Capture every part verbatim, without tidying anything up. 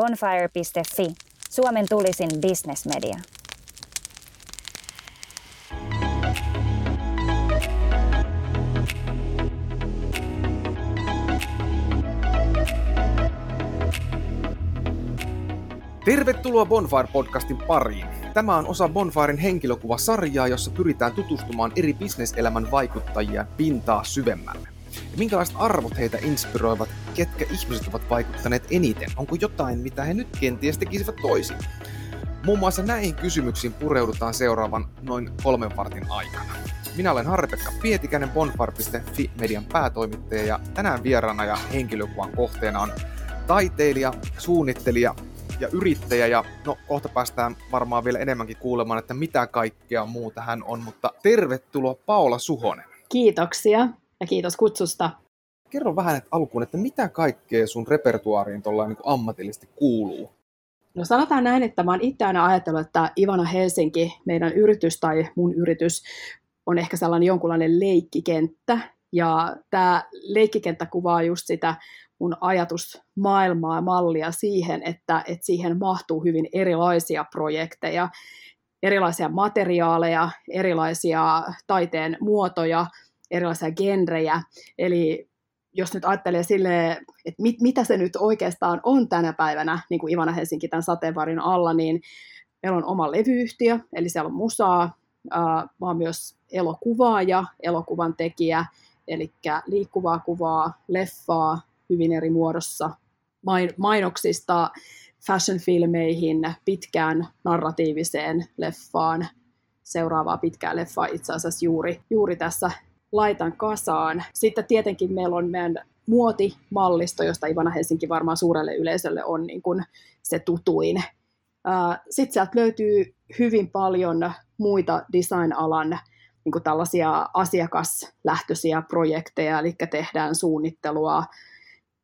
bonfire piste fi, Suomen tulisin businessmedia. Tervetuloa Bonfire-podcastin pariin. Tämä on osa Bonfiren henkilökuvasarjaa, jossa pyritään tutustumaan eri bisneselämän vaikuttajia pintaa syvemmälle. Minkälaiset arvot heitä inspiroivat, ketkä ihmiset ovat vaikuttaneet eniten, onko jotain, mitä he nyt kenties tekisivät toisin? Muun muassa näihin kysymyksiin pureudutaan seuraavan noin kolmen vartin aikana. Minä olen Harri-Pekka Pietikäinen, bonfire piste fi-median päätoimittaja, ja tänään vieraana ja henkilökuvan kohteena on taiteilija, suunnittelija ja yrittäjä, ja no kohta päästään varmaan vielä enemmänkin kuulemaan, että mitä kaikkea muuta hän on, mutta tervetuloa Paula Suhonen. Kiitoksia ja kiitos kutsusta. Kerro vähän että alkuun, että mitä kaikkea sun repertuaariin niin ammatillisesti kuuluu? No sanotaan näin, että mä oon itse aina ajatellut, että Ivana Helsinki, meidän yritys tai mun yritys, on ehkä sellainen jonkunlainen leikkikenttä, ja tämä leikkikenttä kuvaa just sitä mun ajatusmaailmaa ja mallia siihen, että, että siihen mahtuu hyvin erilaisia projekteja, erilaisia materiaaleja, erilaisia taiteen muotoja, erilaisia genrejä. Eli jos nyt ajattelee silleen, että mit, mitä se nyt oikeastaan on tänä päivänä, niin kuin Ivana Helsinki tämän sateenvarjon alla, niin meillä on oma levyyhtiö, eli siellä on musaa, mä oon myös elokuvaaja, elokuvan tekijä, eli liikkuvaa kuvaa, leffaa, hyvin eri muodossa, mainoksista fashion-filmeihin, pitkään narratiiviseen leffaan, seuraavaa pitkää leffaa itse asiassa juuri, juuri tässä laitan kasaan. Sitten tietenkin meillä on meidän muotimallisto, josta Ivana Helsinki varmaan suurelle yleisölle on niin kuin se tutuin. Sitten sieltä löytyy hyvin paljon muita design-alan niin kuin tällaisia asiakaslähtöisiä projekteja, eli tehdään suunnittelua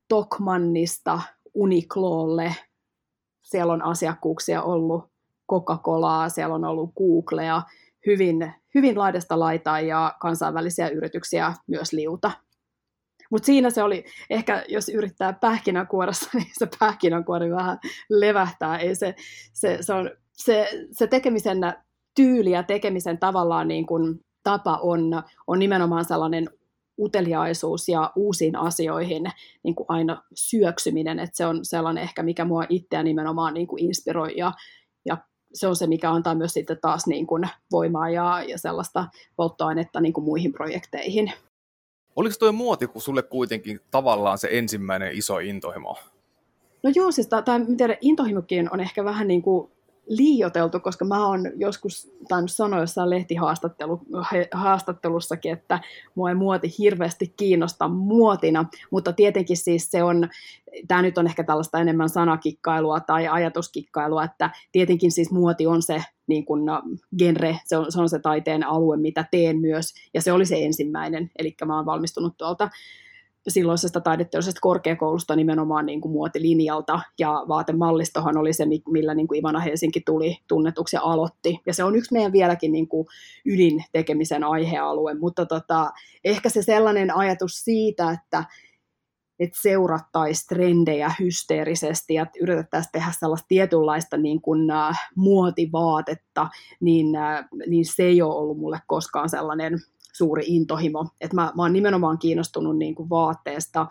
Tokmannista Uniqlolle, siellä on asiakkuuksia ollut Coca-Colaa, siellä on ollut Googlea, hyvin, hyvin laidasta laitaan ja kansainvälisiä yrityksiä myös liuta. Mutta siinä se oli, ehkä jos yrittää pähkinänkuoressa, niin se pähkinänkuori vähän levähtää. Ei se, se, se, on, se, se tekemisen tyyli ja tekemisen tavallaan niin kun tapa on, on nimenomaan sellainen uteliaisuus ja uusiin asioihin niin kuin aina syöksyminen, että se on sellainen ehkä, mikä mua itseä nimenomaan niin kuin inspiroi, ja, ja se on se, mikä antaa myös sitten taas niin kuin voimaa ja, ja sellaista polttoainetta niin kuin muihin projekteihin. Oliko tuo muoti sulle kuitenkin tavallaan se ensimmäinen iso intohimo? No joo, siis tämä intohimokin on ehkä vähän niin kuin liioiteltu, koska mä oon joskus tainnut sanoa jossain lehtihaastattelussakin, että mua ei muoti hirveästi kiinnosta muotina, mutta tietenkin siis se on, tämä nyt on ehkä tällaista enemmän sanakikkailua tai ajatuskikkailua, että tietenkin siis muoti on se niin kuin genre, se on, se on se taiteen alue, mitä teen myös, ja se oli se ensimmäinen, eli mä oon valmistunut tuolta silloisesta taideteollisesta korkeakoulusta nimenomaan niin kuin muotilinjalta, ja vaatemallistohan oli se, millä niin kuin Ivana Helsinki tuli tunnetuksi ja aloitti. Ja se on yksi meidän vieläkin niin kuin ylin tekemisen aihealue, mutta tota, ehkä se sellainen ajatus siitä, että, että seurattaisiin trendejä hysteerisesti ja yritettäisiin tehdä sellaista tietynlaista niin kuin muotivaatetta, niin, niin se ei ole ollut mulle koskaan sellainen suuri intohimo. Että mä, mä oon nimenomaan kiinnostunut niin kuin vaatteesta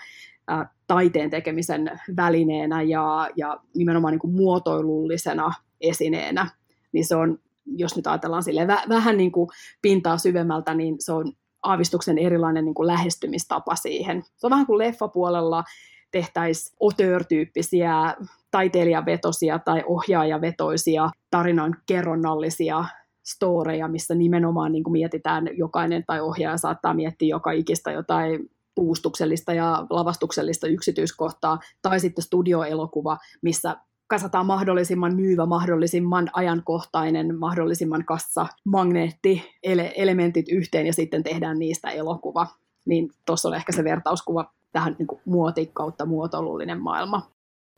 ää, taiteen tekemisen välineenä ja, ja nimenomaan niin kuin muotoilullisena esineenä. Niin se on, jos nyt ajatellaan silleen, väh, vähän niin kuin pintaa syvemmältä, niin se on aavistuksen erilainen niin kuin lähestymistapa siihen. Se on vähän kuin leffapuolella tehtäisiin auteur-tyyppisiä, taiteilijavetoisia tai ohjaajavetoisia, tarinan kerronnallisia storeja, missä nimenomaan niin kuin mietitään jokainen tai ohjaaja saattaa miettiä joka ikistä jotain puustuksellista ja lavastuksellista yksityiskohtaa, tai sitten studioelokuva, missä kasataan mahdollisimman myyvä, mahdollisimman ajankohtainen, mahdollisimman kassa, magneetti, ele- elementit yhteen ja sitten tehdään niistä elokuva. Niin tuossa on ehkä se vertauskuva tähän niin kuin muoti kautta muotoilullinen maailma.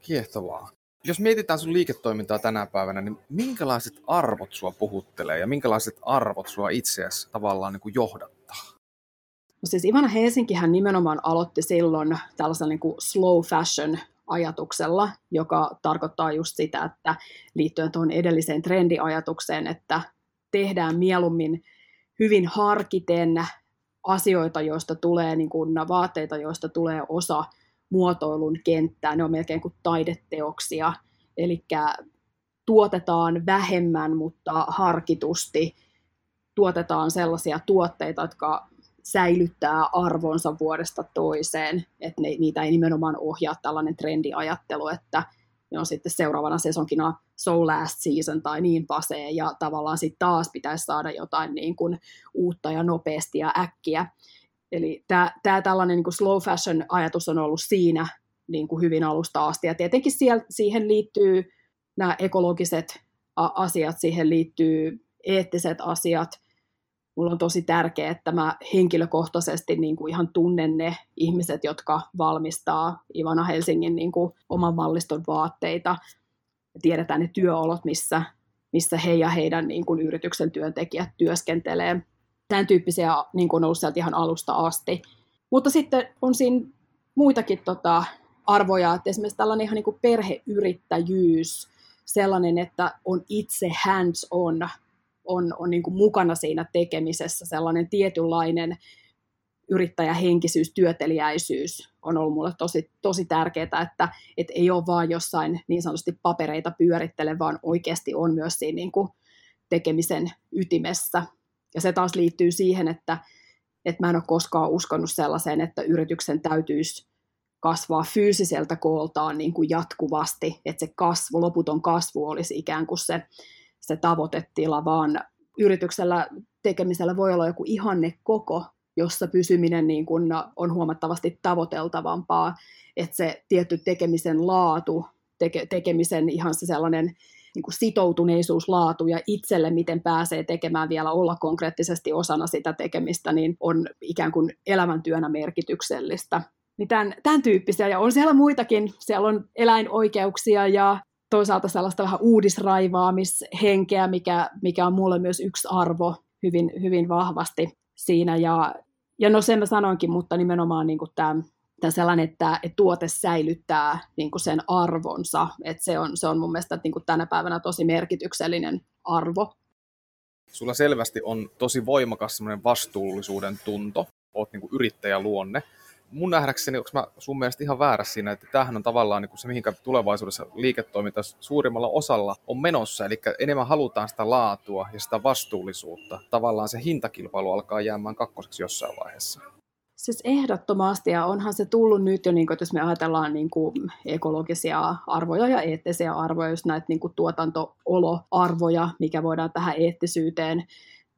Kiehtovaa. Jos mietitään sun liiketoimintaa tänä päivänä, niin minkälaiset arvot sua puhuttelee ja minkälaiset arvot sua itseäsi tavallaan niin kuin johdattaa? No siis Ivana Helsinkihän nimenomaan aloitti silloin tällaisen niin kuin slow fashion ajatuksella, joka tarkoittaa just sitä, että liittyen tuohon edelliseen trendiajatukseen, että tehdään mieluummin hyvin harkiten asioita, joista tulee niin kuin vaatteita, joista tulee osa muotoilun kenttää. Ne on melkein kuin taideteoksia, eli tuotetaan vähemmän, mutta harkitusti tuotetaan sellaisia tuotteita, jotka säilyttää arvonsa vuodesta toiseen, että ne, niitä ei nimenomaan ohjaa tällainen trendiajattelu, että ne on sitten seuraavana sesonkina so last season tai niin pasee, ja tavallaan sitten taas pitäisi saada jotain niin kuin uutta ja nopeasti ja äkkiä. Eli tämä tällainen niin kuin slow fashion ajatus on ollut siinä niin kuin hyvin alusta asti, ja tietenkin siellä, siihen liittyy nämä ekologiset asiat, siihen liittyy eettiset asiat. Mulla on tosi tärkeää, että mä henkilökohtaisesti niin kuin ihan tunnen ne ihmiset, jotka valmistaa Ivana Helsingin niin kuin oman malliston vaatteita. Tiedetään ne työolot, missä, missä he ja heidän niin kuin yrityksen työntekijät työskentelee. Tämän tyyppisiä niin kuin on ollut sieltä ihan alusta asti. Mutta sitten on siinä muitakin tota, arvoja, että esimerkiksi tällainen ihan niin kuin perheyrittäjyys, sellainen, että on itse hands on, on, on niin kuin mukana siinä tekemisessä, sellainen tietynlainen yrittäjähenkisyys, työteliäisyys on ollut mulle tosi, tosi tärkeää, että et ei ole vaan jossain niin sanotusti papereita pyörittele, vaan oikeasti on myös siinä niin kuin tekemisen ytimessä. Ja se taas liittyy siihen, että et mä en ole koskaan uskonut sellaiseen, että yrityksen täytyisi kasvaa fyysiseltä kooltaan niin kuin jatkuvasti, että se kasvu, loputon kasvu olisi ikään kuin se, se tavoitetila, vaan yrityksellä tekemisellä voi olla joku ihannekoko, jossa pysyminen niin kuin on huomattavasti tavoiteltavampaa, että se tietty tekemisen laatu, teke, tekemisen ihan se sellainen niin kuin sitoutuneisuus, laatu ja itselle, miten pääsee tekemään vielä olla konkreettisesti osana sitä tekemistä, niin on ikään kuin elämäntyönä merkityksellistä. Niin tämän, tämän tyyppisiä, ja on siellä muitakin, siellä on eläinoikeuksia ja toisaalta sellaista vähän uudisraivaamishenkeä, mikä, mikä on mulle myös yksi arvo hyvin, hyvin vahvasti siinä, ja, ja no sen mä sanoinkin, mutta nimenomaan niin kuin tämä, tämä sellainen, että, että tuote säilyttää niin kuin sen arvonsa, että se on, se on mun mielestä niin kuin tänä päivänä tosi merkityksellinen arvo. Sulla selvästi on tosi voimakas semmoinen vastuullisuuden tunto, oot niin kuin yrittäjäluonne. Mun nähdäkseni, onko mä sun mielestä ihan väärä siinä, että tämähän on tavallaan niin kuin se, mihinkä tulevaisuudessa liiketoiminta suurimmalla osalla on menossa, eli enemmän halutaan sitä laatua ja sitä vastuullisuutta. Tavallaan se hintakilpailu alkaa jäämään kakkoseksi jossain vaiheessa. Siis ehdottomasti, ja onhan se tullut nyt jo, niin kuin, jos me ajatellaan niin kuin ekologisia arvoja ja eettisiä arvoja, just näitä niin kuin tuotanto-oloarvoja, mikä voidaan tähän eettisyyteen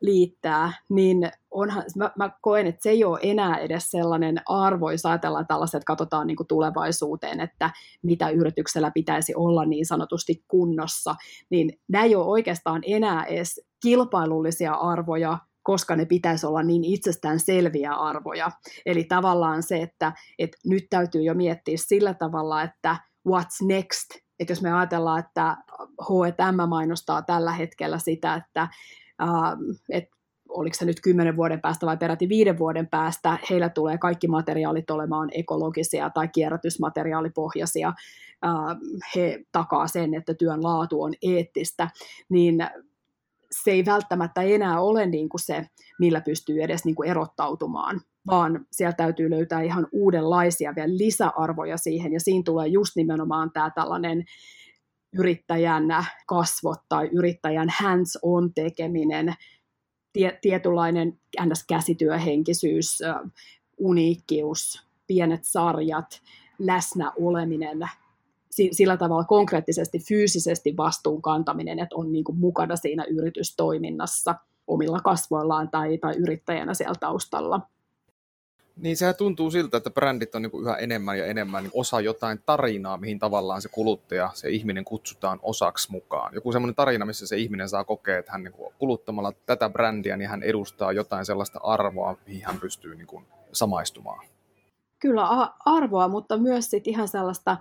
liittää, niin onhan, mä, mä koen, että se ei ole enää edes sellainen arvo, jos ajatellaan tällaiset, että katsotaan niin kuin tulevaisuuteen, että mitä yrityksellä pitäisi olla niin sanotusti kunnossa, niin nämä ei ole oikeastaan enää edes kilpailullisia arvoja, koska ne pitäisi olla niin itsestään selviä arvoja. Eli tavallaan se, että, että nyt täytyy jo miettiä sillä tavalla, että what's next, että jos me ajatellaan, että H ja M mainostaa tällä hetkellä sitä, että Uh, että oliko se nyt kymmenen vuoden päästä vai peräti viiden vuoden päästä, heillä tulee kaikki materiaalit olemaan ekologisia tai kierrätysmateriaalipohjaisia, uh, he takaa sen, että työn laatu on eettistä, niin se ei välttämättä enää ole niin kuin se, millä pystyy edes niin kuin erottautumaan, vaan siellä täytyy löytää ihan uudenlaisia vielä lisäarvoja siihen, ja siinä tulee just nimenomaan tämä tällainen yrittäjän kasvot tai yrittäjän hands-on tekeminen, tie, tietynlainen käsityöhenkisyys, uniikkius, pienet sarjat, läsnä oleminen, sillä tavalla konkreettisesti, fyysisesti vastuun kantaminen, että on niin kuin mukana siinä yritystoiminnassa omilla kasvoillaan tai, tai yrittäjänä siellä taustalla. Niin sehän tuntuu siltä, että brändit on niin kuin yhä enemmän ja enemmän niin osa jotain tarinaa, mihin tavallaan se kuluttaja, se ihminen kutsutaan osaksi mukaan. Joku semmoinen tarina, missä se ihminen saa kokea, että hän niin kuin kuluttamalla tätä brändiä, niin hän edustaa jotain sellaista arvoa, mihin hän pystyy niin kuin samaistumaan. Kyllä arvoa, mutta myös sit ihan sellaista,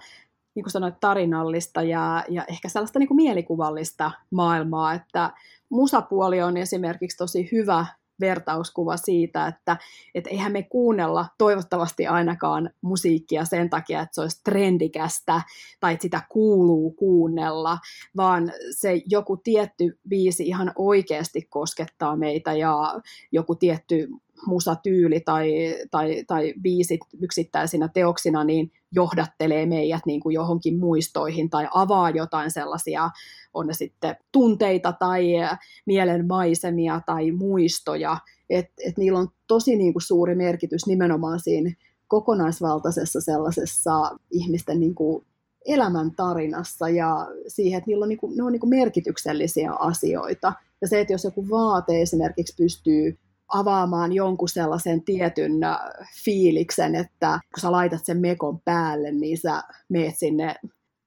niin kuin sanoit, tarinallista ja, ja ehkä sellaista niin kuin mielikuvallista maailmaa, että musapuoli on esimerkiksi tosi hyvä vertauskuva siitä, että et eihän me kuunnella toivottavasti ainakaan musiikkia sen takia, että se olisi trendikästä tai että sitä kuuluu kuunnella, vaan se joku tietty biisi ihan oikeasti koskettaa meitä ja joku tietty musatyyli tai, tai, tai biisit yksittäisinä teoksina niin johdattelee meidät niin kuin johonkin muistoihin tai avaa jotain sellaisia, on ne sitten tunteita tai mielenmaisemia tai muistoja, että et niillä on tosi niin kuin suuri merkitys nimenomaan siinä kokonaisvaltaisessa sellaisessa ihmisten niin kuin elämäntarinassa ja siihen, että niillä on, niin kuin, ne on niin kuin merkityksellisiä asioita. Ja se, että jos joku vaate esimerkiksi pystyy avaamaan jonkun sellaisen tietyn fiiliksen, että kun sä laitat sen mekon päälle, niin sä meet sinne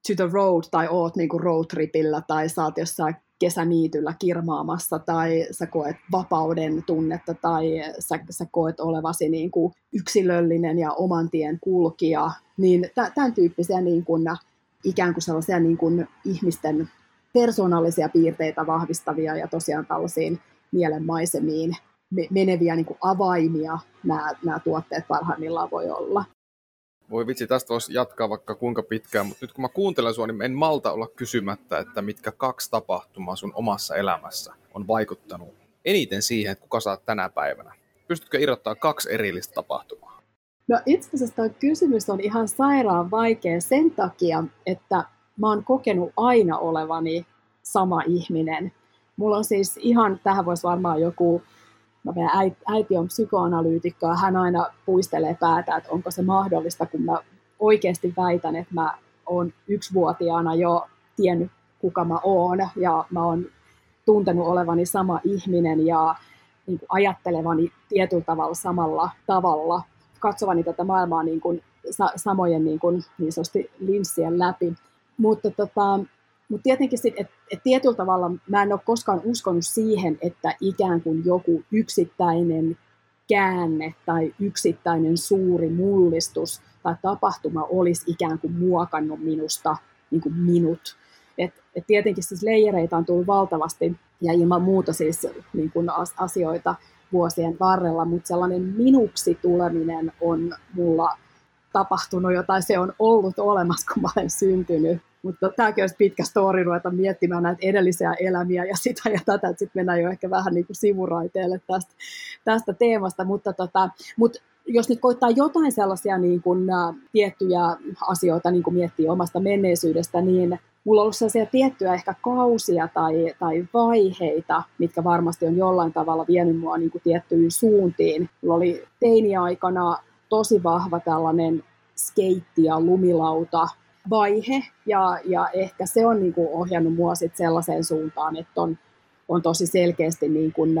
to the road tai oot niinku roadtripillä tai sä oot jossain kesäniityllä kirmaamassa tai sä koet vapauden tunnetta tai sä, sä koet olevasi niinku yksilöllinen ja oman tien kulkija, niin tämän tyyppisiä niinku, ikään kuin sellaisia niinku ihmisten persoonallisia piirteitä vahvistavia ja tosiaan tällaisiin mielenmaisemiin meneviä niin kuin avaimia nämä, nämä tuotteet parhaimmillaan voi olla. Voi vitsi, tästä voisi jatkaa vaikka kuinka pitkään, mutta nyt kun mä kuuntelen sua, niin en malta olla kysymättä, että mitkä kaksi tapahtumaa sun omassa elämässä on vaikuttanut eniten siihen, että kuka sä oot tänä päivänä. Pystytkö irrottaa kaksi erillistä tapahtumaa? No itse asiassa tämä kysymys on ihan sairaan vaikea sen takia, että mä oon kokenut aina olevani sama ihminen. Mulla on siis ihan, tähän voisi varmaan joku meidän äiti, äiti on psykoanalyytikko ja hän aina puistelee päätä, että onko se mahdollista, kun mä oikeasti väitän, että mä oon yksivuotiaana jo tiennyt, kuka mä oon ja mä oon tuntenut olevani sama ihminen ja niin kuin ajattelevani tietyllä tavalla samalla tavalla, katsovani tätä maailmaa niin kuin sa- samojen niin, kuin, niin sanotusti linssien läpi, mutta tota, Mutta tietenkin sit, että et tietyllä tavalla mä en ole koskaan uskonut siihen, että ikään kuin joku yksittäinen käänne tai yksittäinen suuri mullistus tai tapahtuma olisi ikään kuin muokannut minusta niin kuin minut. Et, et tietenkin siis leijereitä on tullut valtavasti ja ilman muuta siis niin kuin asioita vuosien varrella, mutta sellainen minuksi tuleminen on mulla tapahtunut jo tai se on ollut olemassa, kun mä olen syntynyt. Mutta tämäkin olisi pitkä story ruveta miettimään näitä edellisiä elämiä ja sitä ja tätä, että sitten mennään jo ehkä vähän niin kuin sivuraiteelle tästä, tästä teemasta. Mutta, tota, mutta jos nyt koittaa jotain sellaisia niin kuin tiettyjä asioita niin kuin miettiä omasta menneisyydestä, niin mulla on ollut sellaisia tiettyjä ehkä kausia tai, tai vaiheita, mitkä varmasti on jollain tavalla vienyt mua niin kuin tiettyyn suuntiin. Mulla oli teiniaikana tosi vahva tällainen skeitti- ja lumilauta vaihe, ja, ja ehkä se on niin kuin ohjannut mua sit sellaiseen suuntaan, että on, on tosi selkeästi niin kuin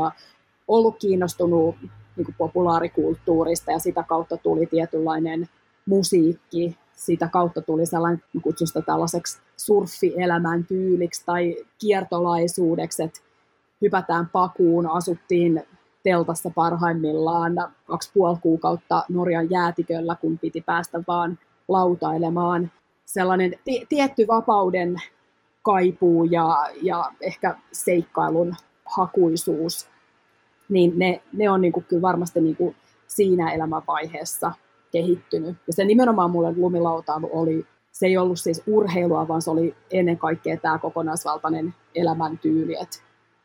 ollut kiinnostunut niin kuin populaarikulttuurista, ja sitä kautta tuli tietynlainen musiikki, sitä kautta tuli sellainen, kutsun sitä tällaiseksi surffielämän tyyliksi tai kiertolaisuudeksi, että hypätään pakuun, asuttiin teltassa parhaimmillaan kaksi puoli kuukautta Norjan jäätiköllä, kun piti päästä vaan lautailemaan. Sellainen t- tietty vapauden kaipuu ja, ja ehkä seikkailun hakuisuus, niin ne, ne on niinku kyllä varmasti niinku siinä elämänvaiheessa kehittynyt. Ja se nimenomaan mulle lumilautailu oli, se ei ollut siis urheilua, vaan se oli ennen kaikkea tämä kokonaisvaltainen elämäntyyli, että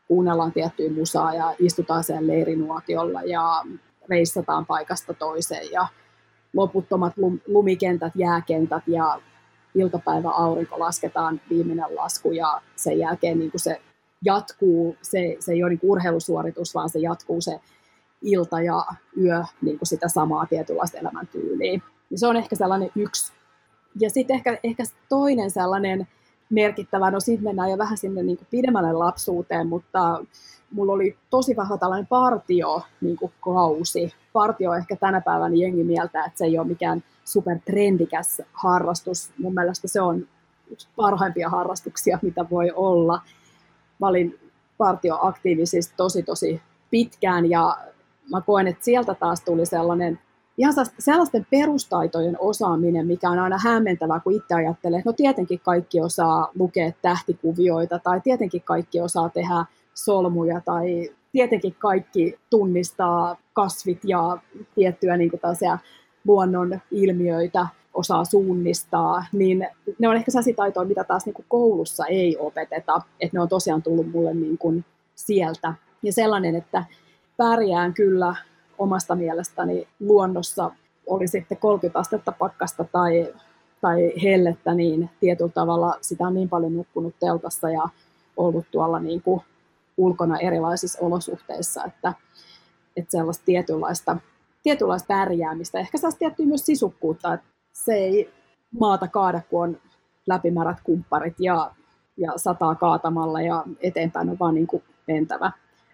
kuunnellaan tiettyä musaa ja istutaan siellä leirinuotiolla ja reissataan paikasta toiseen ja loputtomat lum- lumikentät, jääkentät ja iltapäivä aurinko lasketaan viimeinen lasku ja sen jälkeen niin kuin se jatkuu, se, se ei ole niin kuin urheilusuoritus, vaan se jatkuu se ilta ja yö niin kuin sitä samaa tietynlaista elämäntyyliä. Ja se on ehkä sellainen yksi. Ja sitten ehkä, ehkä toinen sellainen merkittävä, no sitten mennään jo vähän sinne niin kuin pidemmälle lapsuuteen, mutta mulla oli tosi vähän tällainen partio niin kuin kausi. Partio ehkä tänä päivänä jengi mieltää, että se ei ole mikään supertrendikäs harrastus. Mun mielestä se on yksi parhaimpia harrastuksia, mitä voi olla. Mä olin partioaktiivisista tosi tosi pitkään ja mä koen, että sieltä taas tuli sellainen ihan sellaisten perustaitojen osaaminen, mikä on aina hämmentävää, kun itse ajattelee, että no tietenkin kaikki osaa lukea tähtikuvioita tai tietenkin kaikki osaa tehdä solmuja tai tietenkin kaikki tunnistaa kasvit ja tiettyjä niin luonnon ilmiöitä, osaa suunnistaa, niin ne on ehkä sellaisia taitoja, mitä taas niin kuin koulussa ei opeteta, että ne on tosiaan tullut mulle niin kuin sieltä. Ja sellainen, että pärjään kyllä omasta mielestäni luonnossa, oli sitten kolmekymmentä astetta pakkasta tai, tai hellettä, niin tietyllä tavalla sitä on niin paljon nukkunut teltassa ja ollut tuolla niin kuin ulkona erilaisissa olosuhteissa, että, että sellaista tietynlaista, tietynlaista pärjäämistä, ehkä sellaista tiettyä myös sisukkuutta, että se ei maata kaada, kun on läpimärät kumpparit ja, ja sataa kaatamalla ja eteenpäin on vaan niin kuin mentävä.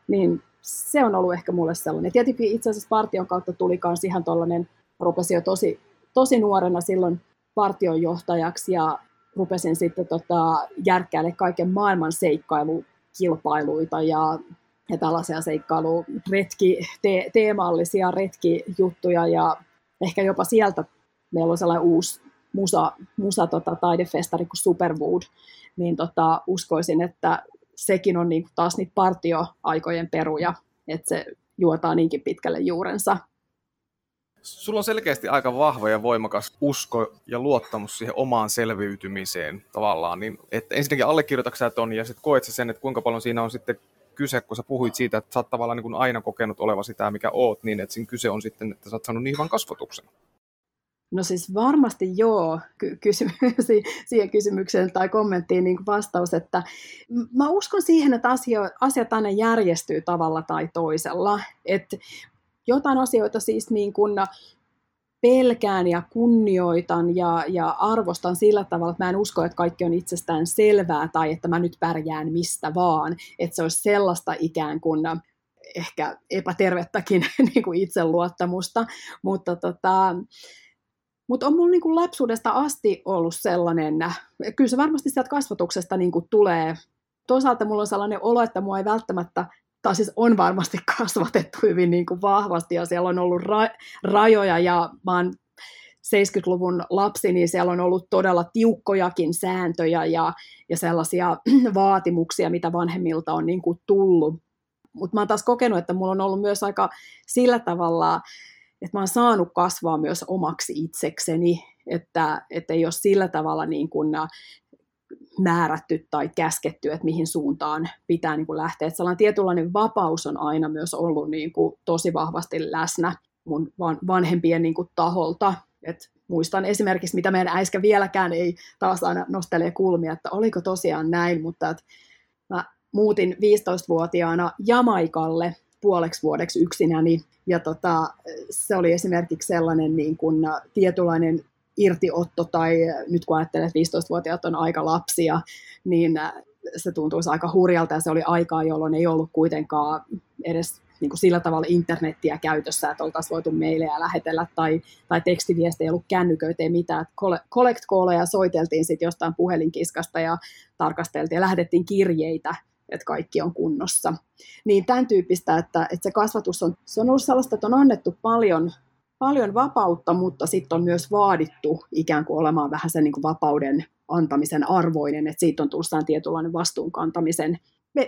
Niin se on ollut ehkä mulle sellainen. Tietenkin itse asiassa partion kautta tuli myös ihan tollainen, rupesin jo tosi, tosi nuorena silloin partion johtajaksi ja rupesin sitten tota, järkkäilemään kaiken maailman seikkailukilpailuita ja, ja tällaisia seikkailuretki, te, teemallisia retkijuttuja ja ehkä jopa sieltä meillä on sellainen uusi musa, musa tota, taidefestari kuin Superwood, niin tota, uskoisin, että sekin on niin taas niitä partioaikojen peruja, että se juotaa niinkin pitkälle juurensa. Sulla on selkeästi aika vahva ja voimakas usko ja luottamus siihen omaan selviytymiseen tavallaan. Niin, että ensinnäkin allekirjoitatko sä ton ja sitten koet sä sen, että kuinka paljon siinä on sitten kyse, kun sä puhuit siitä, että sä oot tavallaan niin kuin aina kokenut oleva sitä, mikä oot, niin että siinä kyse on sitten, että sä oot saanut niin hyvän kasvatuksen. No siis varmasti joo, kysy- siihen kysymykseen tai kommenttiin niin vastaus, että mä uskon siihen, että asio- asiat aina järjestyy tavalla tai toisella, että jotain asioita siis niin kuin pelkään ja kunnioitan ja, ja arvostan sillä tavalla, että mä en usko, että kaikki on itsestään selvää tai että mä nyt pärjään mistä vaan, että se olisi sellaista ikään kuin ehkä epätervettäkin niin kuin itseluottamusta, mutta tota, mutta on mulla niinku lapsuudesta asti ollut sellainen, kyllä se varmasti sieltä kasvatuksesta niinku tulee. Toisaalta mulla on sellainen olo, että mua ei välttämättä, tai siis on varmasti kasvatettu hyvin niinku vahvasti ja siellä on ollut ra- rajoja ja mä oon seitsemänkymmentäluvun lapsi, niin siellä on ollut todella tiukkojakin sääntöjä ja, ja sellaisia vaatimuksia, mitä vanhemmilta on niinku tullut. Mutta mä oon taas kokenut, että mulla on ollut myös aika sillä tavalla, että mä oon saanut kasvaa myös omaksi itsekseni, että, että ei ole sillä tavalla niin kuin määrätty tai käsketty, että mihin suuntaan pitää niin kuin lähteä. Että sellainen tietynlainen vapaus on aina myös ollut niin kuin tosi vahvasti läsnä mun vanhempien niin kuin taholta. Et muistan esimerkiksi, mitä meidän äiskä vieläkään ei taas aina nostelee kulmia, että oliko tosiaan näin, mutta että mä muutin viisitoistavuotiaana Jamaikalle puoleksi vuodeksi yksinäni. Ja tota, se oli esimerkiksi sellainen niin kuin tietynlainen irtiotto, tai nyt kun ajattelee, että viisitoistavuotiaat on aika lapsia, niin se tuntuisi aika hurjalta, ja se oli aikaa, jolloin ei ollut kuitenkaan edes niin kuin sillä tavalla internettiä käytössä, että oltaisiin voitu meilejä lähetellä, tai, tai tekstiviestejä ei ollut kännyköitä, ei mitään. Collect calleja soiteltiin sitten jostain puhelinkiskasta, ja tarkasteltiin, ja lähdettiin kirjeitä, että kaikki on kunnossa. Niin tämän tyyppistä, että, että se kasvatus on, se on ollut sellaista, että on annettu paljon, paljon vapautta, mutta sitten on myös vaadittu ikään kuin olemaan vähän sen niin kuin vapauden antamisen arvoinen, että siitä on tullut tietynlainen vastuunkantamisen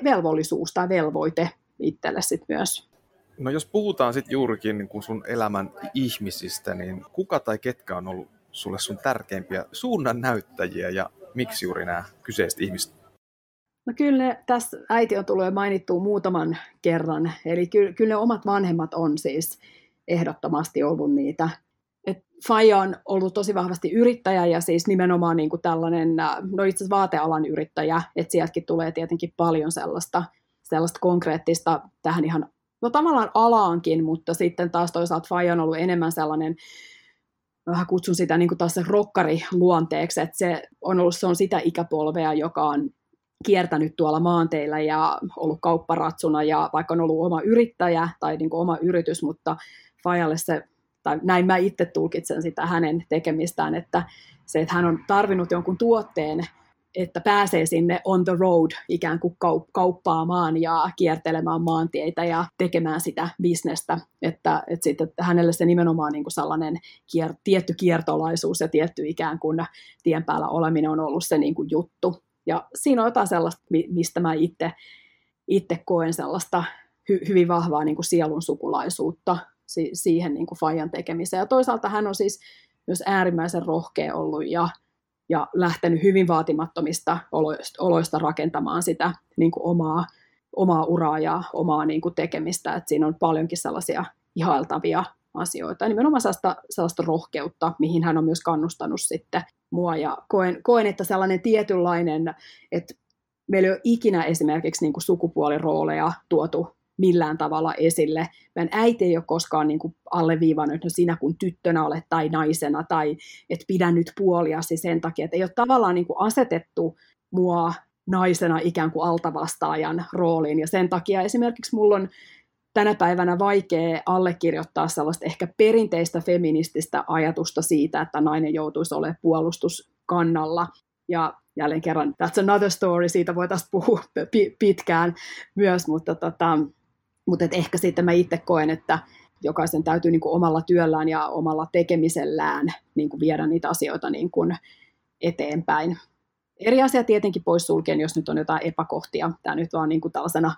velvollisuus tai velvoite itselle sitten myös. No jos puhutaan sitten juurikin niin kuin sun elämän ihmisistä, niin kuka tai ketkä on ollut sulle sun tärkeimpiä suunnannäyttäjiä ja miksi juuri nämä kyseiset ihmiset? No kyllä tässä äiti on tullut jo mainittua muutaman kerran, eli kyllä, kyllä ne omat vanhemmat on siis ehdottomasti ollut niitä. Et faija on ollut tosi vahvasti yrittäjä ja siis nimenomaan niin kuin tällainen, no itse asiassa vaatealan yrittäjä, että sieltäkin tulee tietenkin paljon sellaista, sellaista konkreettista tähän ihan, no tavallaan alaankin, mutta sitten taas toisaalta faija on ollut enemmän sellainen, vähän kutsun sitä niin kuin taas se rokkariluonteeksi, että se on ollut, se on sitä ikäpolvea, joka on kiertänyt tuolla maanteillä ja ollut kaupparatsuna ja vaikka on ollut oma yrittäjä tai niin kuin oma yritys, mutta faijalle se, tai näin mä itse tulkitsen sitä hänen tekemistään, että se, että hän on tarvinnut jonkun tuotteen, että pääsee sinne on the road ikään kuin kauppaamaan ja kiertelemään maantieitä ja tekemään sitä bisnestä, että, että, sitten, että hänelle se nimenomaan niin kuin sellainen kier, tietty kiertolaisuus ja tietty ikään kuin tien päällä oleminen on ollut se niin kuin juttu. Ja siinä on jotain sellaista, mistä mä itse, itse koen sellaista hy, hyvin vahvaa niin kuin sielun sukulaisuutta si, siihen niin kuin faijan tekemiseen. Ja toisaalta hän on siis myös äärimmäisen rohkea ollut ja, ja lähtenyt hyvin vaatimattomista oloista, oloista rakentamaan sitä niin kuin omaa, omaa uraa ja omaa niin kuin tekemistä. Et siinä on paljonkin sellaisia ihailtavia asioita. Ja nimenomaan sellaista, sellaista rohkeutta, mihin hän on myös kannustanut sitten mua. Ja koen, koen että sellainen tietynlainen, että meillä ei ole ikinä esimerkiksi niin kuin sukupuolirooleja tuotu millään tavalla esille. Meidän äiti ei ole koskaan niin kuin alleviivannut, että no sinä kun tyttönä olet tai naisena, tai että pidä nyt puoliasi sen takia, että ei ole tavallaan niin kuin asetettu mua naisena ikään kuin altavastaajan rooliin. Ja sen takia esimerkiksi mulla on tänä päivänä vaikea allekirjoittaa sellaista ehkä perinteistä feminististä ajatusta siitä, että nainen joutuisi olemaan puolustuskannalla. Ja jälleen kerran, that's another story, siitä voitaisiin puhua pitkään myös, mutta, tota, mutta et ehkä sitten mä itse koen, että jokaisen täytyy niin kuin omalla työllään ja omalla tekemisellään niin kuin viedä niitä asioita niin kuin eteenpäin. Eri asia tietenkin poissulkien, jos nyt on jotain epäkohtia. Tämä nyt vaan niin kuin tällaisena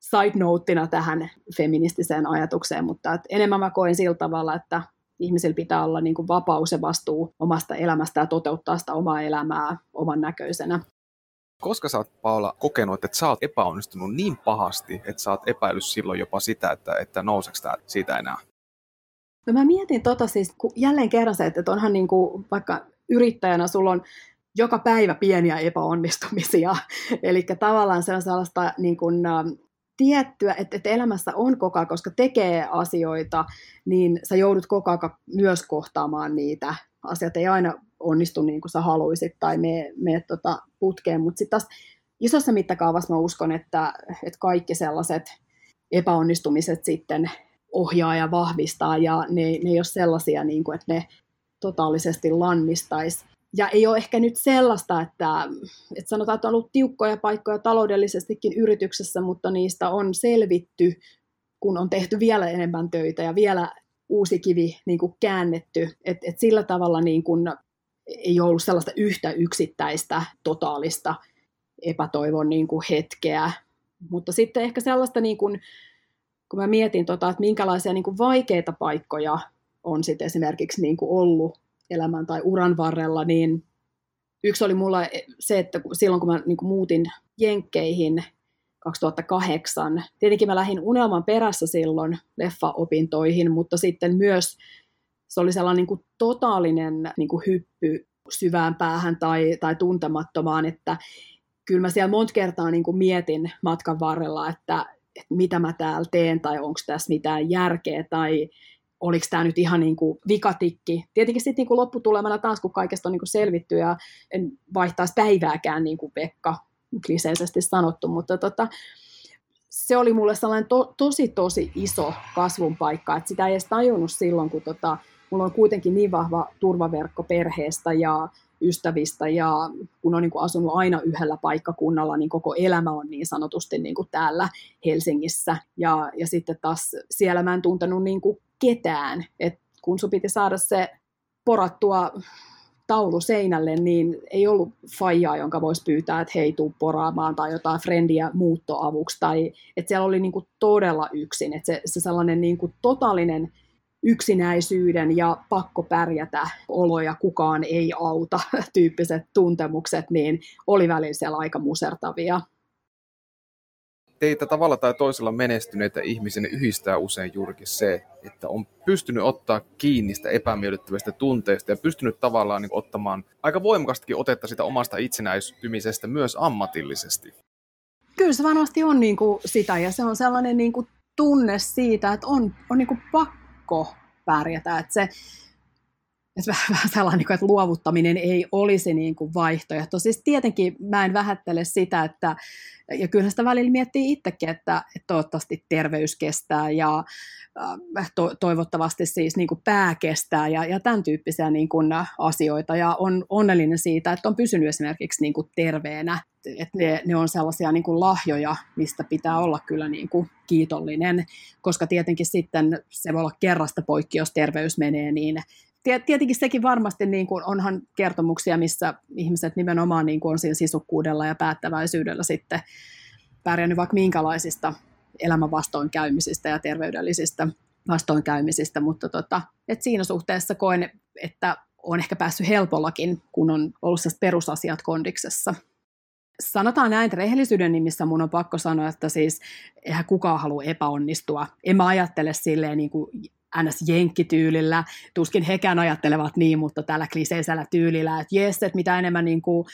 side-noteina tähän feministiseen ajatukseen, mutta et enemmän mä koen sillä tavalla, että ihmisillä pitää olla niin kuin vapaus ja vastuu omasta elämästä ja toteuttaa sitä omaa elämää oman näköisenä. Koska sä oot, Paula, kokenut, että sä oot epäonnistunut niin pahasti, että sä oot epäillyt silloin jopa sitä, että, että nouseeko tää siitä enää? No mä mietin tota siis, kun jälleen kerran se, että onhan niin kuin, vaikka yrittäjänä sulla on joka päivä pieniä epäonnistumisia. Eli tavallaan se on sellaista niin kuin tiettyä, että, että elämässä on koko ajan, koska tekee asioita, niin sä joudut koko ajan myös kohtaamaan niitä. Asiat ei aina onnistu niin kuin sä haluisit tai mene, mene tota putkeen, mutta sitten taas isossa mittakaavassa mä uskon, että, että kaikki sellaiset epäonnistumiset sitten ohjaa ja vahvistaa, ja ne, ne ei ole sellaisia, niin kuin, että ne totaalisesti lannistaisi. Ja ei ole ehkä nyt sellaista, että, että sanotaan, että on ollut tiukkoja paikkoja taloudellisestikin yrityksessä, mutta niistä on selvitty, kun on tehty vielä enemmän töitä ja vielä uusi kivi niin kuin käännetty. Et, et sillä tavalla niin kuin ei ollut sellaista yhtä yksittäistä totaalista epätoivon niin kuin hetkeä. Mutta sitten ehkä sellaista, niin kuin, kun mä mietin, tota, että minkälaisia niin kuin vaikeita paikkoja on sit esimerkiksi niin kuin ollut elämän tai uran varrella, niin yksi oli mulla se, että silloin kun mä niin kuin muutin Jenkkeihin kaksituhattakahdeksan, tietenkin mä lähdin unelman perässä silloin leffaopintoihin, mutta sitten myös se oli sellainen niin kuin totaalinen niin kuin hyppy syvään päähän tai, tai tuntemattomaan, että kyllä mä siellä monta kertaa niin kuin mietin matkan varrella, että, että mitä mä täällä teen tai onko tässä mitään järkeä tai oliko tämä nyt ihan niin kuin vikatikki. Tietenkin sitten niin kuin lopputulemana taas, kun kaikesta on niin kuin selvitty ja en vaihtaisi päivääkään, niin kuin Pekka kliseisesti sanottu, mutta tota, se oli mulle sellainen to, tosi tosi iso kasvun paikka, että sitä ei edes tajunnut silloin, kun tota, mulla on kuitenkin niin vahva turvaverkko perheestä ja ystävistä, ja kun on niin kuin asunut aina yhdellä paikkakunnalla, niin koko elämä on niin sanotusti niin kuin täällä Helsingissä, ja, ja sitten taas siellä mä en tuntenut niin kuin ketään, että kun sun piti saada se porattua taulu seinälle, niin ei ollut faijaa, jonka voisi pyytää, että hei, tuu poraamaan, tai jotain frendiä muuttoavuksi, tai että siellä oli niinku todella yksin, että se, se sellainen niinku totaalinen yksinäisyyden ja pakko pärjätä olo ja kukaan ei auta tyyppiset tuntemukset, niin oli välillä siellä aika musertavia. Teitä tavalla tai toisella menestyneitä ihmisen yhdistää usein juurikin se, että on pystynyt ottaa kiinni sitä epämiellyttävistä tunteista ja pystynyt tavallaan niin ottamaan aika voimakastakin otetta sitä omasta itsenäistymisestä myös ammatillisesti. Kyllä se varmasti on niin kuin sitä, ja se on sellainen niin kuin tunne siitä, että on, on niin kuin pakko pärjätä. Että se, että vähän sellainen, että luovuttaminen ei olisi niin kuin vaihtoehto. Siis tietenkin mä en vähättele sitä, että, ja kyllähän sitä välillä miettii itsekin, että, että toivottavasti terveys kestää ja to, toivottavasti siis niin kuin pää kestää ja, ja tämän tyyppisiä niin kuin asioita. Ja on onnellinen siitä, että on pysynyt esimerkiksi niin kuin terveenä. Että ne, ne on sellaisia niin kuin lahjoja, mistä pitää olla kyllä niin kuin kiitollinen, koska tietenkin sitten se voi olla kerrasta poikki, jos terveys menee niin. Tietenkin sekin varmasti niin kuin onhan kertomuksia, missä ihmiset nimenomaan niin kuin on siinä sisukkuudella ja päättäväisyydellä sitten pärjännyt vaikka minkälaisista elämän vastoinkäymisistä ja terveydellisistä vastoinkäymisistä, mutta tota, et siinä suhteessa koen, että on ehkä päässyt helpollakin, kun on ollut sellaiset perusasiat kondiksessa. Sanotaan näin, että rehellisyyden nimissä mun on pakko sanoa, että siis eihän kukaan halua epäonnistua. En mä ajattele silleen niin kuin än äs-jenkkityylillä, tuskin hekään ajattelevat niin, mutta tällä kliseisellä tyylillä, että jes, että mitä enemmän niin kuin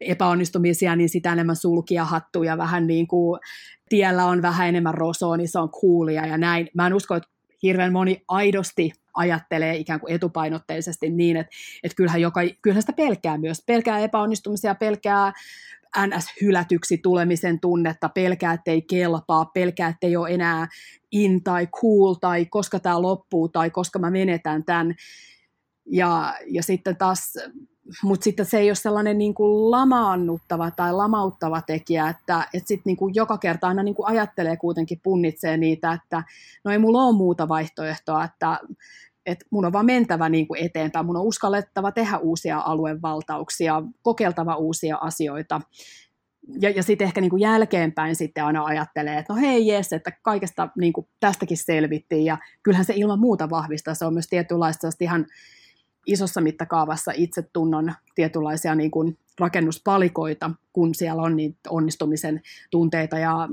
epäonnistumisia, niin sitä enemmän sulkia hattuja ja vähän niin kuin tiellä on vähän enemmän rosoa, niin se on coolia ja näin. Mä en usko, että hirveän moni aidosti ajattelee ikään kuin etupainotteisesti niin, että, että kyllähän, joka, kyllähän sitä pelkää myös. Pelkää epäonnistumisia, pelkää än äs-hylätyksi tulemisen tunnetta, pelkää, ettei kelpaa, pelkää, ettei ole enää in tai cool tai koska tämä loppuu tai koska mä menetän tämän. Ja, ja sitten taas, mutta sitten se ei ole sellainen niin kuin lamaannuttava tai lamauttava tekijä, että, että sitten niin kuin joka kerta aina niin kuin ajattelee kuitenkin, punnitsee niitä, että no ei mulla ole muuta vaihtoehtoa, että, että mun on vaan mentävä niin kuin eteenpäin, mun on uskallettava tehdä uusia aluevaltauksia, kokeiltava uusia asioita. Ja, ja sitten ehkä niin kuin jälkeenpäin sitten aina ajattelee, että no hei jes, että kaikesta niin kuin tästäkin selvittiin ja kyllähän se ilman muuta vahvistaa, se on myös tietynlaista ihan isossa mittakaavassa itsetunnon tietynlaisia niin kuin rakennuspalikoita, kun siellä on niin onnistumisen tunteita ja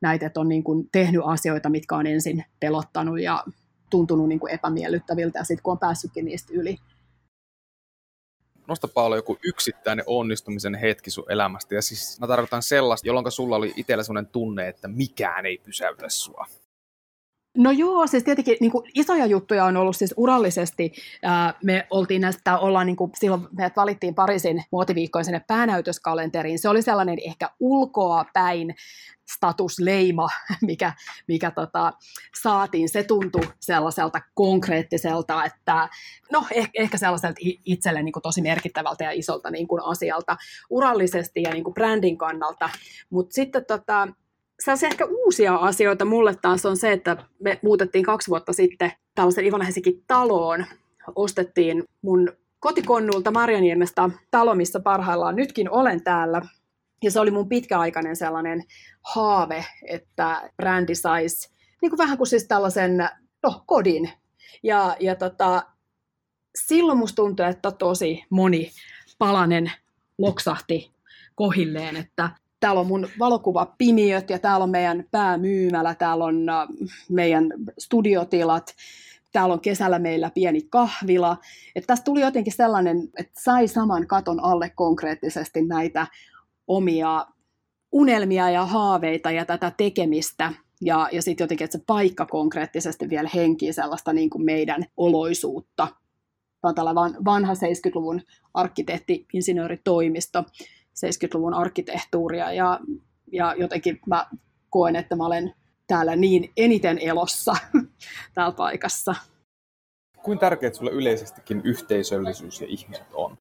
näitä, että on niin kuin tehnyt asioita, mitkä on ensin pelottanut ja tuntunut niin kuin epämiellyttäviltä ja sitten kun on päässytkin niistä yli. Nosta Paula joku yksittäinen onnistumisen hetki sun elämästä ja siis mä tarkoitan sellaista, jolloin sulla oli itsellä sellainen tunne, että mikään ei pysäytä sua. No joo, siis tietenkin niin kuin isoja juttuja on ollut siis urallisesti. Ää, me oltiin näistä, ollaan niin kuin, silloin meidät valittiin Pariisin muotiviikkoon sinne päänäytöskalenteriin. Se oli sellainen ehkä ulkoa päin statusleima, mikä, mikä tota, saatiin. Se tuntui sellaiselta konkreettiselta, että no eh, ehkä sellaiselta itselle niin kuin tosi merkittävältä ja isolta niin kuin asialta urallisesti ja niin kuin brändin kannalta, mutta sitten tota, sellaisia ehkä uusia asioita mulle taas on se, että me muutettiin kaksi vuotta sitten tällaisen Ivana Helsinkin taloon. Ostettiin mun kotikonnulta Marjaniemestä talo, missä parhaillaan nytkin olen täällä. Ja se oli mun pitkäaikainen sellainen haave, että brändi saisi niin kuin vähän kuin siis tällaisen no, kodin. Ja, ja tota, silloin musta tuntui, että tosi moni palanen loksahti kohilleen, että täällä on mun valokuvapimiöt ja täällä on meidän päämyymälä, täällä on meidän studiotilat, täällä on kesällä meillä pieni kahvila. Että tässä tuli jotenkin sellainen, että sai saman katon alle konkreettisesti näitä omia unelmia ja haaveita ja tätä tekemistä. Ja, ja sitten jotenkin, että se paikka konkreettisesti vielä henkii sellaista niin kuin meidän oloisuutta. Tämä on vanha seitsemänkymmentäluvun arkkitehti-insinööritoimisto. seitsemänkymmentäluvun arkkitehtuuria ja, ja jotenkin mä koen, että mä olen täällä niin eniten elossa täällä paikassa. Kuinka tärkeät sulle yleisestikin yhteisöllisyys ja ihmiset on?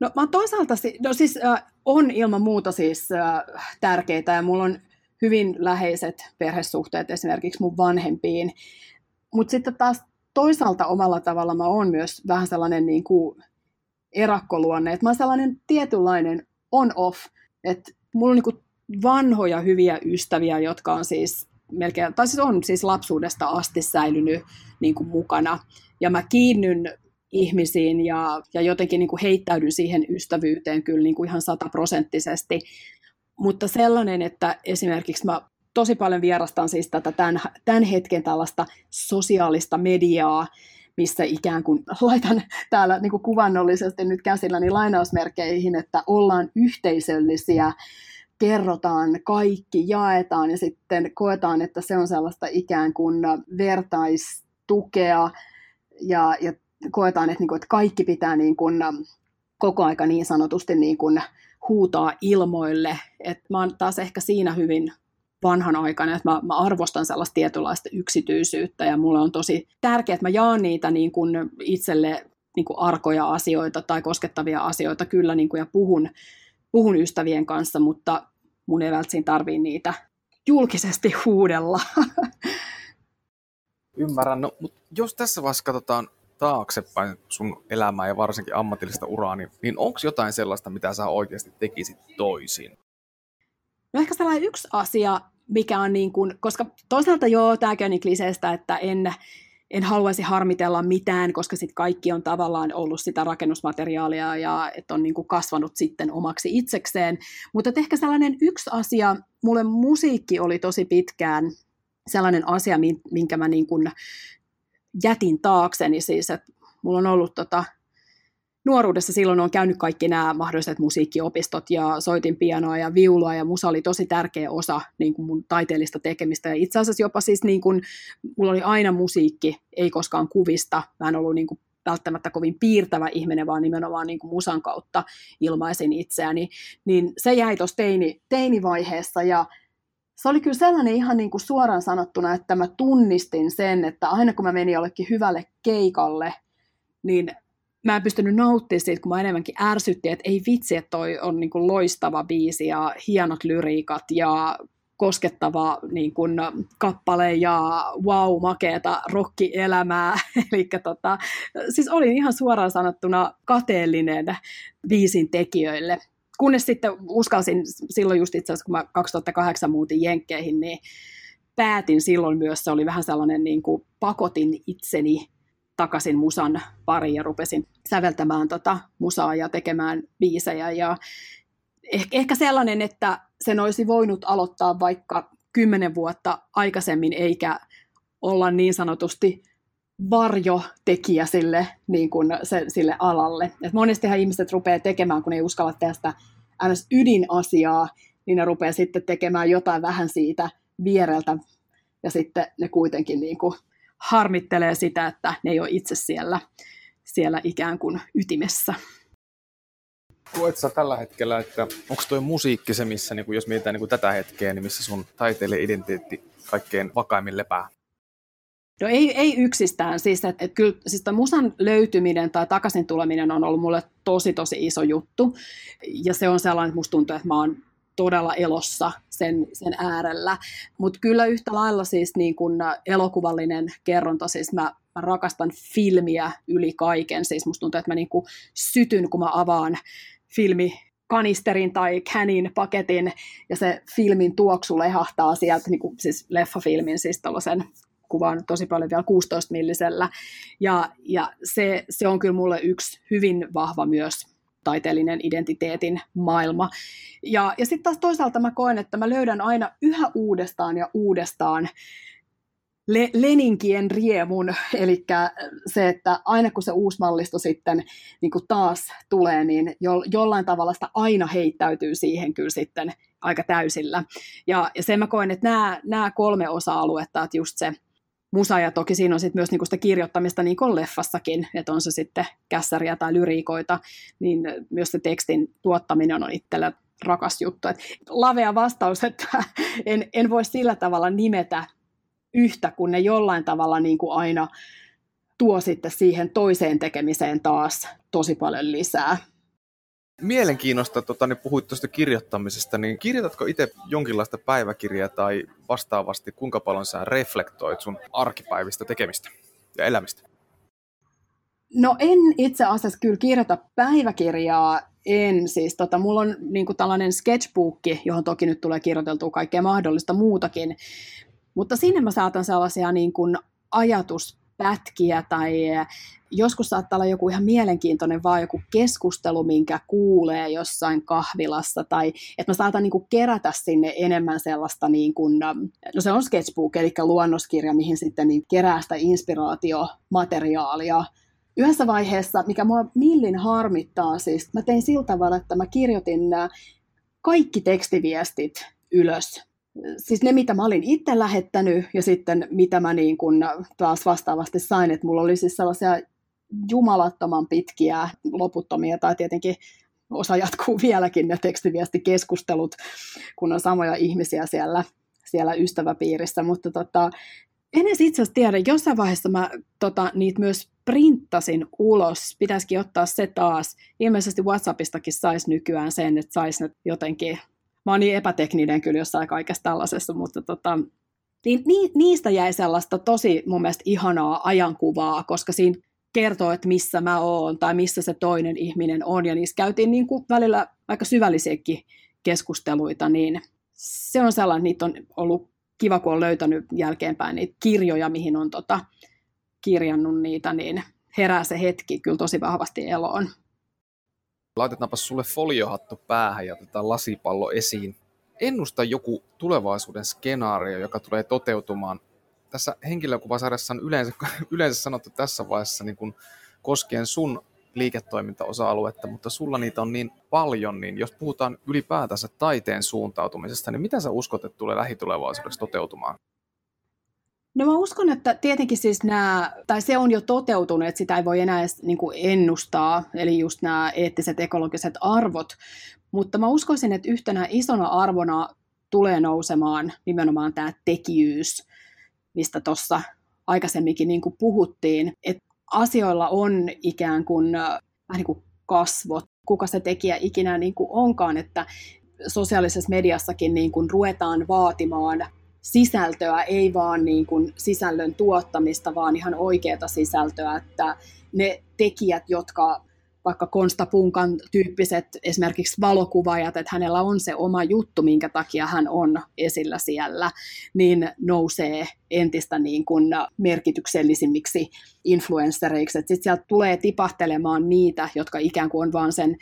No mä toisaalta, no siis äh, on ilman muuta siis äh, tärkeitä ja mulla on hyvin läheiset perhesuhteet esimerkiksi mun vanhempiin, mutta sitten taas toisaalta omalla tavalla mä oon myös vähän sellainen niin kuin erakkoluonne, että mä oon sellainen tietynlainen on-off, että mulla on niinku vanhoja hyviä ystäviä, jotka on siis melkein, tai siis on siis lapsuudesta asti säilynyt niinku mukana. Ja mä kiinnyn ihmisiin ja, ja jotenkin niinku heittäydyn siihen ystävyyteen kyllä niinku ihan sataprosenttisesti. Mutta sellainen, että esimerkiksi mä tosi paljon vierastan siis tätä tämän, tämän hetken tällaista sosiaalista mediaa, missä ikään kuin laitan täällä niin kuin kuvannollisesti nyt käsilläni lainausmerkkeihin, että ollaan yhteisöllisiä, kerrotaan kaikki, jaetaan ja sitten koetaan, että se on sellaista ikään kuin vertaistukea ja, ja koetaan, että, niin kuin, että kaikki pitää niin kuin koko aika niin sanotusti niin kuin huutaa ilmoille. Et mä oon taas ehkä siinä hyvin vanhan aikana, että mä, mä arvostan sellaista tietynlaista yksityisyyttä ja mulle on tosi tärkeää, että mä jaan niitä niin kuin itselle niin kuin arkoja asioita tai koskettavia asioita kyllä niin kuin ja puhun, puhun ystävien kanssa, mutta mun ei välttämättä tarvii niitä julkisesti huudella. Ymmärrän, no, mutta jos tässä vaiheessa katsotaan taaksepäin sun elämää ja varsinkin ammatillista uraa, niin, niin onko jotain sellaista, mitä sä oikeasti tekisit toisin? No ehkä sellainen yksi asia, mikä on niin kuin, koska toisaalta joo, tämäkin on niin kliseistä, että en, en haluaisi harmitella mitään, koska sitten kaikki on tavallaan ollut sitä rakennusmateriaalia ja että on niin kuin kasvanut sitten omaksi itsekseen. Mutta ehkä sellainen yksi asia, mulle musiikki oli tosi pitkään sellainen asia, minkä mä niin kuin jätin taakseni siis, että mulla on ollut tota, nuoruudessa silloin on käynyt kaikki nämä mahdolliset musiikkiopistot ja soitin pianoa ja viulua ja musa oli tosi tärkeä osa niin kuin mun taiteellista tekemistä ja itse asiassa jopa siis niin kuin, mulla oli aina musiikki, ei koskaan kuvista, mä en ollut niin kuin välttämättä kovin piirtävä ihminen, vaan nimenomaan niin kuin musan kautta ilmaisin itseäni, niin se jäi tuossa teini, teinivaiheessa ja se oli kyllä sellainen ihan niin kuin suoraan sanottuna, että mä tunnistin sen, että aina kun mä menin jollekin hyvälle keikalle, niin mä en pystynyt nauttimaan siitä, kun mä enemmänkin ärsytti, että ei vitsi, että toi on niin kuin loistava biisi ja hienot lyriikat ja koskettava niin kuin kappale ja wow, makeeta rokkielämää. Eli tota, siis olin ihan suoraan sanottuna kateellinen biisin tekijöille. Kunnes sitten uskalsin silloin just itse asiassa, kun mä kaksituhattakahdeksan muutin Jenkkeihin, niin päätin silloin myös, se oli vähän sellainen niin kuin pakotin itseni takaisin musan pariin ja rupesin säveltämään tota musaa ja tekemään biisejä. Ja ehkä sellainen, että sen olisi voinut aloittaa vaikka kymmenen vuotta aikaisemmin, eikä olla niin sanotusti varjotekijä sille, niin kuin se, sille alalle. Et monestihan ihmiset rupeaa tekemään, kun ei uskalla tehdä sitä ns. Ydinasiaa, niin ne rupeaa sitten tekemään jotain vähän siitä viereltä ja sitten ne kuitenkin niin kuin harmittelee sitä, että ne ei ole itse siellä, siellä ikään kuin ytimessä. Koet sä tällä hetkellä, että onko toi musiikki se, missä niin kun jos mietitään niin kun tätä hetkeä, niin missä sun taiteilija identiteetti kaikkein vakaimmin lepää? No ei, ei yksistään. Siis, että, että kyllä, siis tämän musan löytyminen tai takaisin tuleminen on ollut mulle tosi, tosi iso juttu. Ja se on sellainen, että musta tuntuu, että mä oon todella elossa sen, sen äärellä. Mutta kyllä yhtä lailla siis niin kun elokuvallinen kerronta, siis mä, mä rakastan filmiä yli kaiken. Siis musta tuntuu, että mä niin kun sytyn, kun mä avaan filmikanisterin tai känin paketin ja se filmin tuoksu lehahtaa sieltä, niin kun, siis leffafilmin, siis tollaisen kuvaan tosi paljon vielä kuusitoista millisellä. Ja, ja se, se on kyllä mulle yksi hyvin vahva myös taiteellinen identiteetin maailma. Ja, ja sitten taas toisaalta mä koen, että mä löydän aina yhä uudestaan ja uudestaan le, leninkien riemun. Eli se, että aina kun se uusi mallisto sitten niin kun taas tulee, niin jo, jollain tavalla sitä aina heittäytyy siihen kyllä sitten aika täysillä. Ja, ja sen mä koen, että nämä, nämä kolme osa-aluetta, että just se musa, ja toki siinä on sit myös niinku sitä kirjoittamista niin kuin leffassakin, että on se sitten kässäriä tai lyriikoita, niin myös se tekstin tuottaminen on itsellä rakas juttu. Et lavea vastaus, että en, en voi sillä tavalla nimetä yhtä, kun ne jollain tavalla niin kuin aina tuo sitten siihen toiseen tekemiseen taas tosi paljon lisää. Mielenkiinnosta, tota, niin puhuit tuosta kirjoittamisesta, niin kirjoitatko itse jonkinlaista päiväkirjaa tai vastaavasti, kuinka paljon sä reflektoit sun arkipäivistä tekemistä ja elämistä? No en itse asiassa kyllä kirjoita päiväkirjaa, en siis. Tota, mulla on niin kuin tällainen sketchbookki, johon toki nyt tulee kirjoiteltua kaikkea mahdollista muutakin, mutta sinne mä saatan sellaisia niin kuin ajatus pätkiä tai joskus saattaa olla joku ihan mielenkiintoinen vaan joku keskustelu, minkä kuulee jossain kahvilassa tai että mä saatan niin kuin kerätä sinne enemmän sellaista, niin kuin, no se on sketchbook, eli luonnoskirja, mihin sitten niin kerää sitä inspiraatiomateriaalia. Yhdessä vaiheessa, mikä mua millin harmittaa siis, mä tein sillä tavalla, että mä kirjoitin kaikki tekstiviestit ylös. Siis ne, mitä mä olin itse lähettänyt ja sitten mitä mä niin kun taas vastaavasti sain, että mulla oli siis sellaisia jumalattoman pitkiä, loputtomia tai tietenkin osa jatkuu vieläkin ne tekstiviestikeskustelut, kun on samoja ihmisiä siellä, siellä ystäväpiirissä, mutta tota, en edes itse asiassa tiedä, jossain vaiheessa mä tota, niitä myös printtasin ulos, pitäisikin ottaa se taas, ilmeisesti WhatsAppistakin saisi nykyään sen, että saisi ne jotenkin. Mä oon niin epätekninen kyllä jossain kaikessa tällaisessa, mutta tota, niin, ni, niistä jäi sellaista tosi mun mielestä ihanaa ajankuvaa, koska siinä kertoo, että missä mä oon tai missä se toinen ihminen on. Ja niissä käytiin niin kuin välillä aika syvällisiäkin keskusteluita, niin se on sellainen, että niitä on ollut kiva, kun on löytänyt jälkeenpäin niitä kirjoja, mihin on tota, kirjannut niitä, niin herää se hetki kyllä tosi vahvasti eloon. Laitetaanpa sulle foliohattu päähän ja otetaan lasipallo esiin. Ennusta joku tulevaisuuden skenaario, joka tulee toteutumaan. Tässä henkilökuvasarjassa on yleensä, yleensä sanottu tässä vaiheessa niin kun koskien sun liiketoimintaosa-aluetta, mutta sulla niitä on niin paljon, niin jos puhutaan ylipäätänsä taiteen suuntautumisesta, niin mitä sä uskot, että tulee lähitulevaisuudessa toteutumaan? No mä uskon, että tietenkin siis nämä, tai se on jo toteutunut, että sitä ei voi enää edes niin kuin ennustaa, eli just nämä eettiset, ekologiset arvot, mutta mä uskoisin, että yhtenä isona arvona tulee nousemaan nimenomaan tämä tekijyys, mistä tuossa aikaisemminkin niin kuin puhuttiin, että asioilla on ikään kuin, niin kuin kasvot, kuka se tekijä ikinä niin kuin onkaan, että sosiaalisessa mediassakin niin kuin ruvetaan vaatimaan sisältöä, ei vaan niin kuin sisällön tuottamista, vaan ihan oikeata sisältöä, että ne tekijät, jotka vaikka Konsta Punkan tyyppiset esimerkiksi valokuvaajat, että hänellä on se oma juttu, minkä takia hän on esillä siellä, niin nousee entistä niin kuin merkityksellisimmiksi influenssereiksi. Sitten sieltä tulee tipahtelemaan niitä, jotka ikään kuin on vaan sen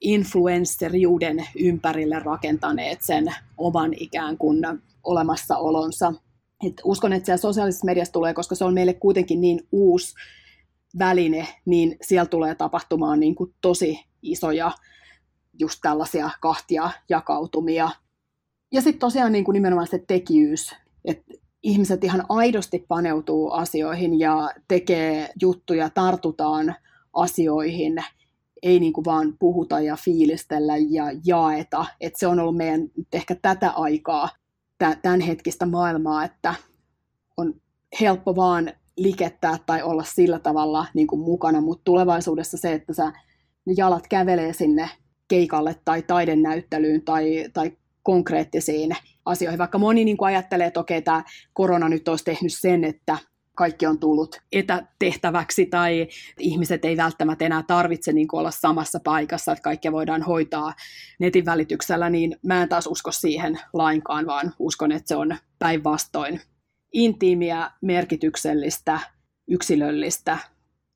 influensseriuden ympärille rakentaneet sen oman ikään kuin olemassaolonsa. Et uskon, että siellä sosiaalisessa mediassa tulee, koska se on meille kuitenkin niin uusi väline, niin siellä tulee tapahtumaan niin kuin tosi isoja just tällaisia kahtia jakautumia. Ja sitten tosiaan niin kuin nimenomaan se tekijyys, että ihmiset ihan aidosti paneutuu asioihin ja tekee juttuja, tartutaan asioihin, ei niin kuin vaan puhuta ja fiilistellä ja jaeta. Et se on ollut meidän ehkä tätä aikaa, tämän hetkistä maailmaa, että on helppo vaan likettää tai olla sillä tavalla niin kuin mukana, mutta tulevaisuudessa se, että sä, ne jalat kävelee sinne keikalle tai taidenäyttelyyn tai, tai konkreettisiin asioihin. Vaikka moni niin kuin ajattelee, että okei, tämä korona nyt olisi tehnyt sen, että kaikki on tullut etätehtäväksi tai ihmiset ei välttämättä enää tarvitse niin kuin olla samassa paikassa, että kaikkea voidaan hoitaa netin välityksellä, niin mä en taas usko siihen lainkaan, vaan uskon, että se on päinvastoin intiimiä, merkityksellistä, yksilöllistä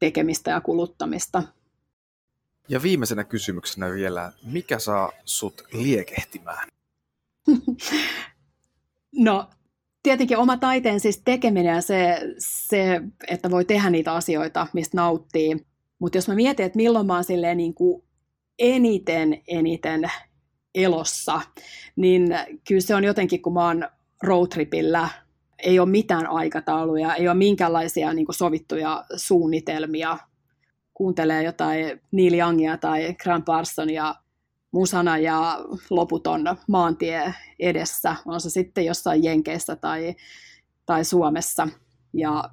tekemistä ja kuluttamista. Ja viimeisenä kysymyksenä vielä, mikä saa sut liekehtimään? No, tietenkin oma taiteen siis tekeminen ja se, se, että voi tehdä niitä asioita, mistä nauttii. Mutta jos mä mietin, että milloin mä oon silleen niin kuin eniten, eniten elossa, niin kyllä se on jotenkin, kun mä oon roadtripillä, ei ole mitään aikatauluja, ei ole minkäänlaisia niin kuin sovittuja suunnitelmia. Kuuntelee jotain Neil Youngia tai Gram Parsonia musana ja loputon maantie edessä. On se sitten jossain Jenkeissä tai, tai Suomessa. Ja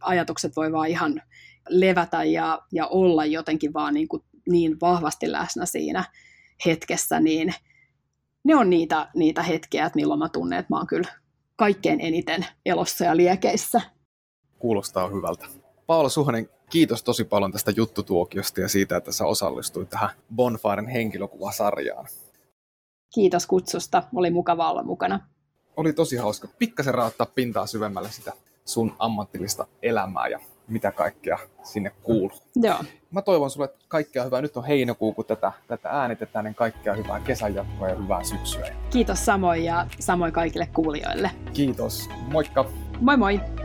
ajatukset voi vaan ihan levätä ja, ja olla jotenkin vaan niin, kuin niin vahvasti läsnä siinä hetkessä. Niin ne on niitä, niitä hetkiä, että milloin mä tunnen, että mä oon kyllä kaikkein eniten elossa ja liekeissä. Kuulostaa hyvältä. Paula Suhonen, kiitos tosi paljon tästä juttutuokiosta ja siitä, että sä osallistuit tähän Bonfiren henkilökuvasarjaan. Kiitos kutsusta. Oli mukava olla mukana. Oli tosi hauska. Pikkasen raottaa pintaa syvemmälle sitä sun ammatillista elämää ja mitä kaikkea sinne kuuluu. Joo. Mä toivon sulle kaikkea hyvää. Nyt on heinäkuu, kun tätä, tätä äänitetään, niin kaikkea hyvää kesänjatkoa ja hyvää syksyä. Kiitos samoin ja samoin kaikille kuulijoille. Kiitos. Moikka. Moi moi.